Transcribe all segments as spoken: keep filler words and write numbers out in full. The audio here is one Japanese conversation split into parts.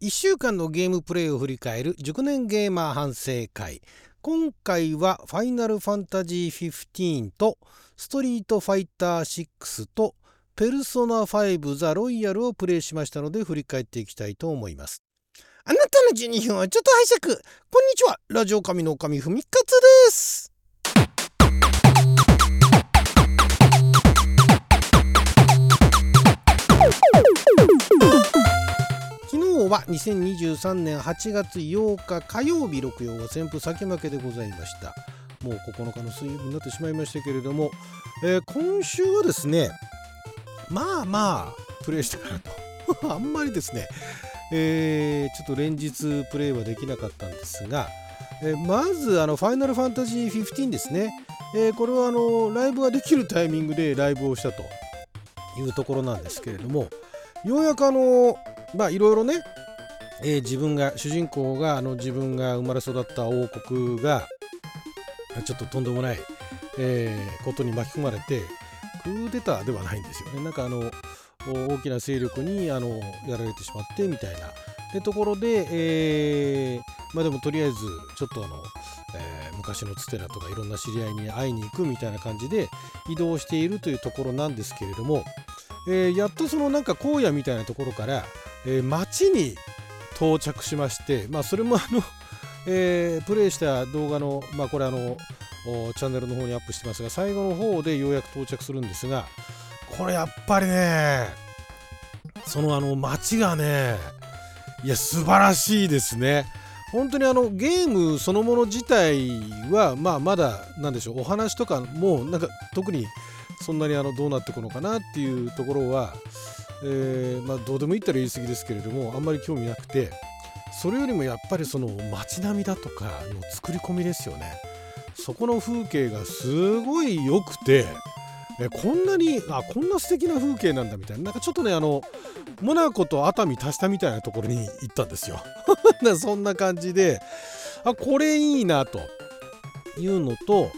いっしゅうかんのゲームプレイを振り返る熟年ゲーマー反省会。今回はファイナルファンタジーじゅうごとストリートファイターろくとペルソナごザロイヤルをプレイしましたので振り返っていきたいと思います。あなたのじゅうにふんはちょっと拝借。こんにちは、ラジオ神の神ふみかつです。今日はにせんにじゅうさんねんはちがつようか火曜日、ろく曜は旋風先負けでございました。もうここのかの水曜日になってしまいましたけれども、えー、今週はですね、まあまあプレイしたかなとあんまりですね、えー、ちょっと連日プレイはできなかったんですが、えー、まずあのファイナルファンタジーじゅうごですね、えー、これはあのライブができるタイミングでライブをしたというところなんですけれども、ようやくあのまあいろいろね、えー、自分が主人公があの自分が生まれ育った王国がちょっととんでもない、えー、ことに巻き込まれて、クーデターではないんですよね。なんかあの大きな勢力にあのやられてしまってみたいなでところで、えー、まあでもとりあえずちょっとあの、えー、昔のツテラとかいろんな知り合いに会いに行くみたいな感じで移動しているというところなんですけれども、えー、やっとそのなんか荒野みたいなところから、えー、町に到着しまして、まあ、それもあの、えー、プレイした動画の、まあ、これあのチャンネルの方にアップしてますが、最後の方でようやく到着するんですが、これやっぱりね、そのあの町がね、いや素晴らしいですね。本当にあのゲームそのもの自体は、まあ、まだなんでしょう、お話とかもなんか特にそんなにあのどうなってくのかなっていうところは、えーまあ、どうでもいいったら言い過ぎですけれども、あんまり興味なくて、それよりもやっぱりその街並みだとかの作り込みですよね。そこの風景がすごい良くて、えこんなにあこんな素敵な風景なんだみたいな、なんかちょっとねあのモナコと熱海足したみたいなところに行ったんですよそんな感じで、あこれいいなというのと、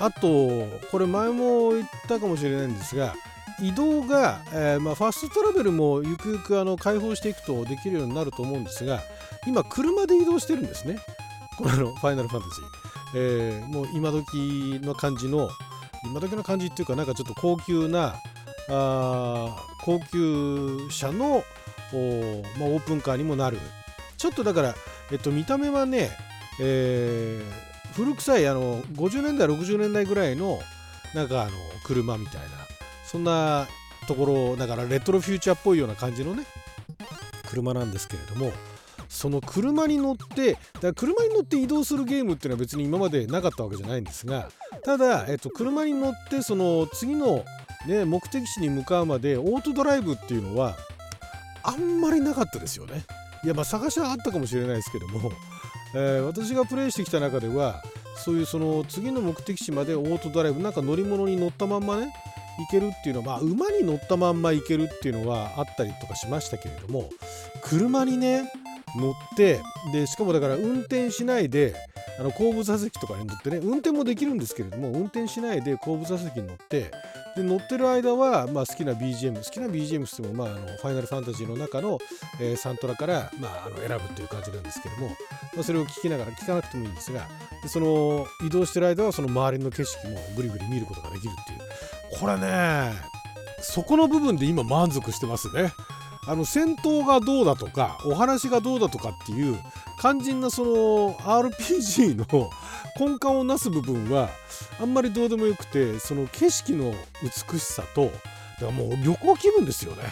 あとこれ前も言ったかもしれないんですが、移動が、えーまあ、ファストトラベルもゆくゆくあの開放していくとできるようになると思うんですが、今車で移動してるんですね、このファイナルファンタジー、えー、もう今時の感じの今時の感じっていうか、なんかちょっと高級なあ高級車のお、まあ、オープンカーにもなる、ちょっとだから、えっと、見た目はね、えー古臭いあのごじゅうねんだいろくじゅうねんだいぐらいのなんかあの車みたいな、そんなところだからレトロフューチャーっぽいような感じのね車なんですけれども、その車に乗ってだから車に乗って移動するゲームっていうのは別に今までなかったわけじゃないんですが、ただ、えっと、車に乗ってその次の、ね、目的地に向かうまでオートドライブっていうのはあんまりなかったですよね。いやまあ探しはあったかもしれないですけども、えー、私がプレイしてきた中ではそういうその次の目的地までオートドライブ、なんか乗り物に乗ったまんまね行けるっていうのは、まあ、馬に乗ったまんま行けるっていうのはあったりとかしましたけれども、車にね乗ってで、しかもだから運転しないであの後部座席とかに乗ってね、運転もできるんですけれども運転しないで後部座席に乗って、で乗ってる間は、まあ、好きな ビージーエム 好きな ビージーエム って言っても、まあ、あのファイナルファンタジーの中の、えー、サントラから、まあ、あの選ぶという感じなんですけども、まあ、それを聞きながら、聞かなくてもいいんですが、でその移動してる間はその周りの景色もぐりぐり見ることができるっていう、これねそこの部分で今満足してますね。あの戦闘がどうだとかお話がどうだとかっていう肝心なその アールピージー の根幹をなす部分はあんまりどうでもよくて、その景色の美しさと、だからもう旅行気分ですよね。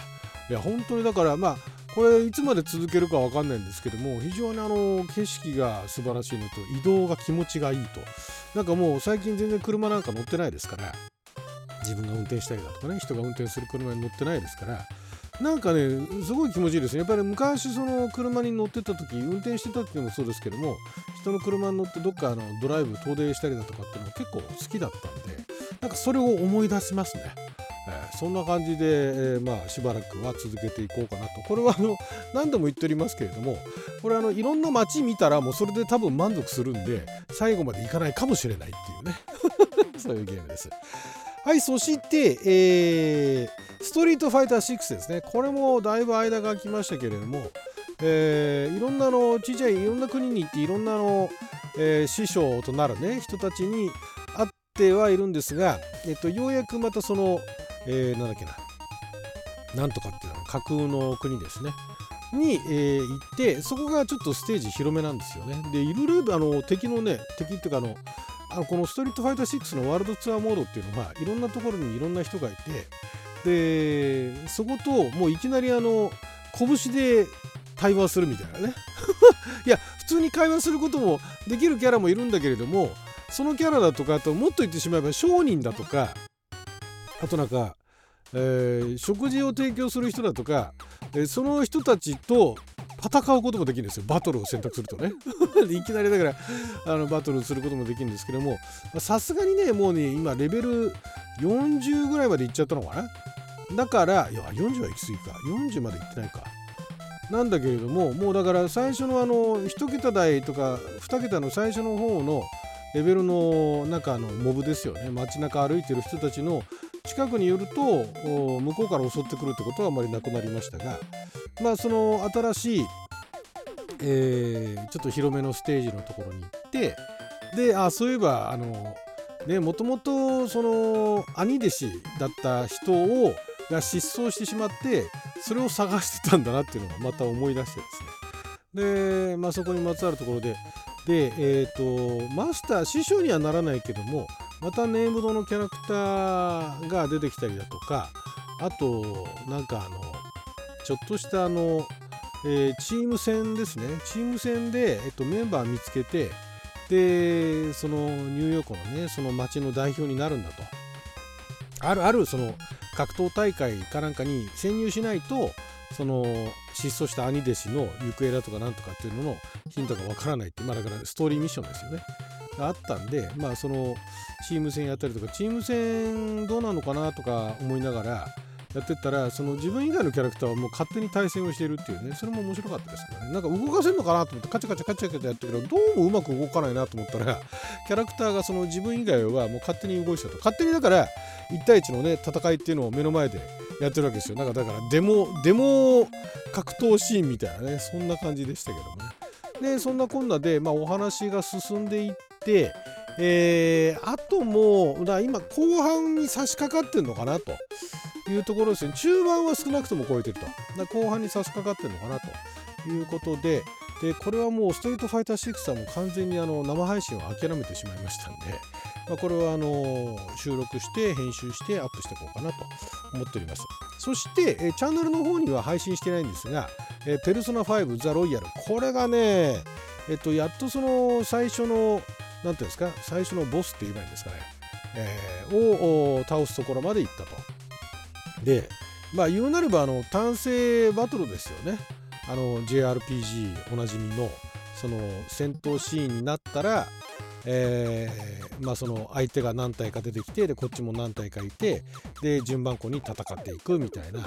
いや本当にだからまあこれいつまで続けるかわかんないんですけども、非常にあの景色が素晴らしいのと移動が気持ちがいいと、なんかもう最近全然車なんか乗ってないですから、自分が運転したりだとかね、人が運転する車に乗ってないですから、なんかねすごい気持ちいいですね。やっぱり昔その車に乗ってた時、運転してた時もそうですけども、人の車に乗ってどっかあのドライブ遠出したりだとかっていうの結構好きだったんで、なんかそれを思い出しますね。えー、そんな感じで、えー、まあしばらくは続けていこうかなと。これはあの何度も言っておりますけれども、これあのいろんな街見たらもうそれで多分満足するんで、最後まで行かないかもしれないっていうねそういうゲームです。はい、そして、えー、ストリートファイターろくですね。これもだいぶ間が空きましたけれども、えー、いろんなのちっちゃいいろんな国に行っていろんなの、えー、師匠となるね人たちに会ってはいるんですが、えっと、ようやくまたその、えー、なんだっけななんとかっていうの架空の国ですねに、えー、行って、そこがちょっとステージ広めなんですよね。でいろいろあの敵のね敵っていうかあのあのこのストリートファイターシックスのワールドツアーモードっていうのは、いろんなところにいろんな人がいて、でそこともういきなりあの拳で対話するみたいなねいや普通に会話することもできるキャラもいるんだけれども、そのキャラだとか、あともっと言ってしまえば商人だとか、あとなんか、えー、食事を提供する人だとか、えー、その人たちと戦うこともできるんですよ。バトルを選択するとねいきなりだからあのバトルすることもできるんですけども、さすがにねもうね今レベルよんじゅうぐらいまでいっちゃったのかな。だからいやよんじゅうは行き過ぎか、よんじゅうまで行ってないかなんだけれども、もうだから最初のあのいち桁台とかに桁の最初の方のレベルの中のモブですよね。街中歩いてる人たちの近くに寄ると向こうから襲ってくるってことはあまりなくなりましたが、まあその新しい、えー、ちょっと広めのステージのところに行って、であそういえばあのねもともとその兄弟子だった人をが失踪してしまって、それを探してたんだなっていうのがまた思い出してですね。でまあそこにまつわるところででえっとマスター師匠にはならないけども、またネームドのキャラクターが出てきたりだとか、あとなんかあのちょっとしたあの、えー、チーム戦ですね。チーム戦で、えっと、メンバー見つけて、でそのニューヨークのねその町の代表になるんだと、あるあるその格闘大会かなんかに潜入しないと、その失踪した兄弟子の行方だとかなんとかっていうののヒントがわからないって、まあだからストーリーミッションですよねあったんで、まあそのチーム戦やったりとか、チーム戦どうなのかなとか思いながらやってったら、その自分以外のキャラクターはもう勝手に対戦をしているっていうね、それも面白かったですね。なんか動かせるのかなと思ってカチャカチャカチャカチャやったけど、どうもうまく動かないなと思ったら、キャラクターがその自分以外はもう勝手に動いてたと。勝手にだからいち対いちのね戦いっていうのを目の前でやってるわけですよ。なんかだからデモデモ格闘シーンみたいなね、そんな感じでしたけどもね。でそんなこんなでまあお話が進んでいって。えー、あともうだ今後半に差し掛かってんのかなというところですね。中盤は少なくとも超えてると、だ後半に差し掛かってんのかなということで、でこれはもうストリートファイターシックスはもう完全にあの生配信を諦めてしまいましたんで、まあ、これはあの収録して編集してアップしていこうかなと思っております。そしてえチャンネルの方には配信してないんですが、えペルソナファイブザロイヤル、これがねえっとやっとその最初のなんていうんですか、最初のボスって言えばいいんですかね、えー、を倒すところまで行ったと。でまあ言うなればあの単性バトルですよね。あの ジェイアールピージー おなじみのその戦闘シーンになったら、えー、まあその相手が何体か出てきて、でこっちも何体かいて、で順番こに戦っていくみたいな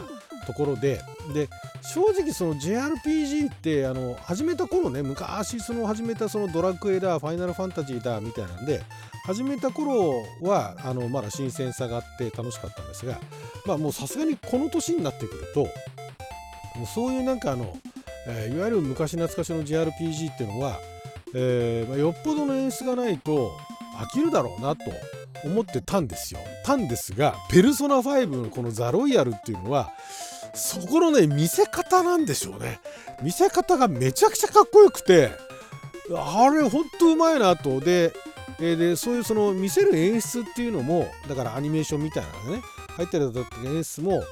ところで、で正直その ジェイアールピージー ってあの始めた頃ね、昔その始めたそのドラクエだファイナルファンタジーだみたいなんで始めた頃はあのまだ新鮮さがあって楽しかったんですが、まあもうさすがにこの年になってくると、もうそういうなんかあの、えー、いわゆる昔懐かしの ジェイアールピージー っていうのは、えーまあ、よっぽどの演出がないと飽きるだろうなと思ってたんですよ。たんですがペルソナファイブのこのザロイヤルっていうのはそこのね見せ方なんでしょうね。見せ方がめちゃくちゃかっこよくて、あれほんとうまいなと。ででそういうその見せる演出っていうのも、だからアニメーションみたいなのね入ってる演出も、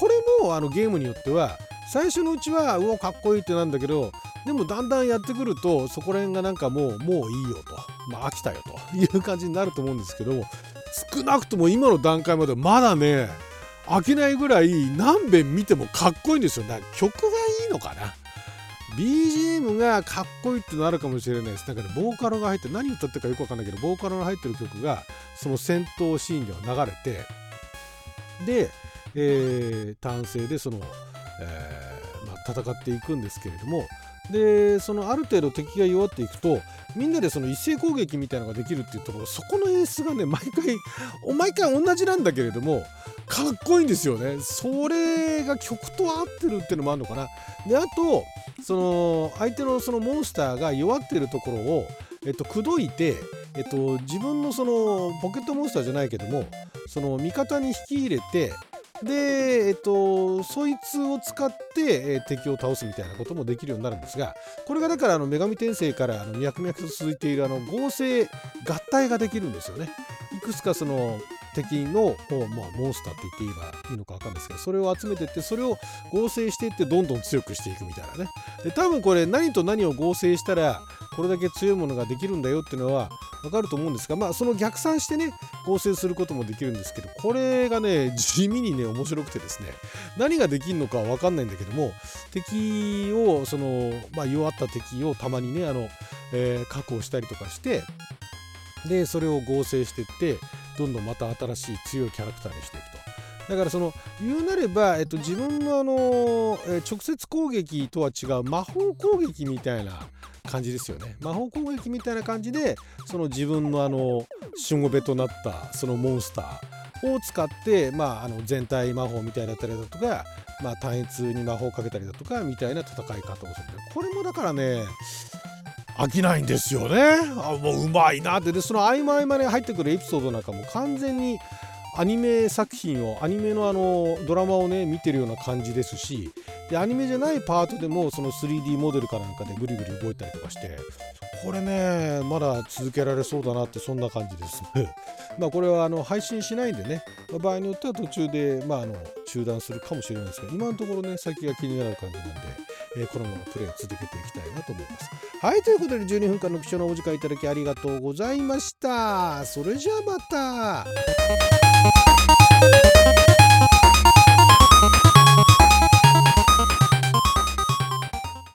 これもあのゲームによっては最初のうちはうおかっこいいってなんだけど、でもだんだんやってくるとそこら辺がなんかもうもういいよと、まあ飽きたよという感じになると思うんですけども、少なくとも今の段階までまだね飽きないぐらい何遍見てもかっこいいんですよ。なんか曲がいいのかな、 ビージーエム がかっこいいってのあるかもしれないです。だから、ね、ボーカルが入って何歌ってるかよくわかんないけど、ボーカルが入ってる曲がその戦闘シーンでは流れて、で、えー、単声でその、えーまあ、戦っていくんですけれども、でそのある程度敵が弱っていくとみんなでその一斉攻撃みたいなのができるっていうところ、そこの演出がね毎回毎回同じなんだけれどもかっこいいんですよね。それが曲と合ってるっていうのもあるのかな。であとその相手のそのモンスターが弱ってるところをえっと口説いて、えっと自分のそのポケットモンスターじゃないけどもその味方に引き入れて、でえっとそいつを使って、えー、敵を倒すみたいなこともできるようになるんですが、これがだからあの女神転生からあの脈々と続いているあの合成合体ができるんですよね。いくつかその敵の、まあ、モンスターって言っていいのか、いいのか分かんないですけど、それを集めてってそれを合成していってどんどん強くしていくみたいなね。で多分これ何と何を合成したらこれだけ強いものができるんだよっていうのは分かると思うんですが、まあその逆算してね合成することもできるんですけど、これがね地味にね面白くてですね、何ができるのかは分かんないんだけども、敵をその、まあ、弱った敵をたまにねあの、えー、確保したりとかして、でそれを合成していってどんどんまた新しい強いキャラクターにしていくと。だからその言うなれば、えっと、自分の、あのー、直接攻撃とは違う魔法攻撃みたいな感じですよね。魔法攻撃みたいな感じでその自分のあのしごべとなったそのモンスターを使って、まあ、あの全体魔法みたいだったりだとか、まあ、単一に魔法をかけたりだとかみたいな戦い方をする。これもだからね飽きないんですよね。あもううまいなって。でその合間合間に入ってくるエピソードなんかも完全にアニメ作品をアニメのあのドラマをね見てるような感じですし、でアニメじゃないパートでもその スリーディー モデルかなんかでぐりぐり動いたりとかして、これねまだ続けられそうだなってそんな感じですまあこれはあの配信しないんでね、場合によっては途中でまああの中断するかもしれないですけど、今のところね先が気になる感じなんで。えー、このままプレイを続けていきたいなと思います。はい、ということでじゅうにふんかんの貴重なお時間いただきありがとうございました。それじゃあまた。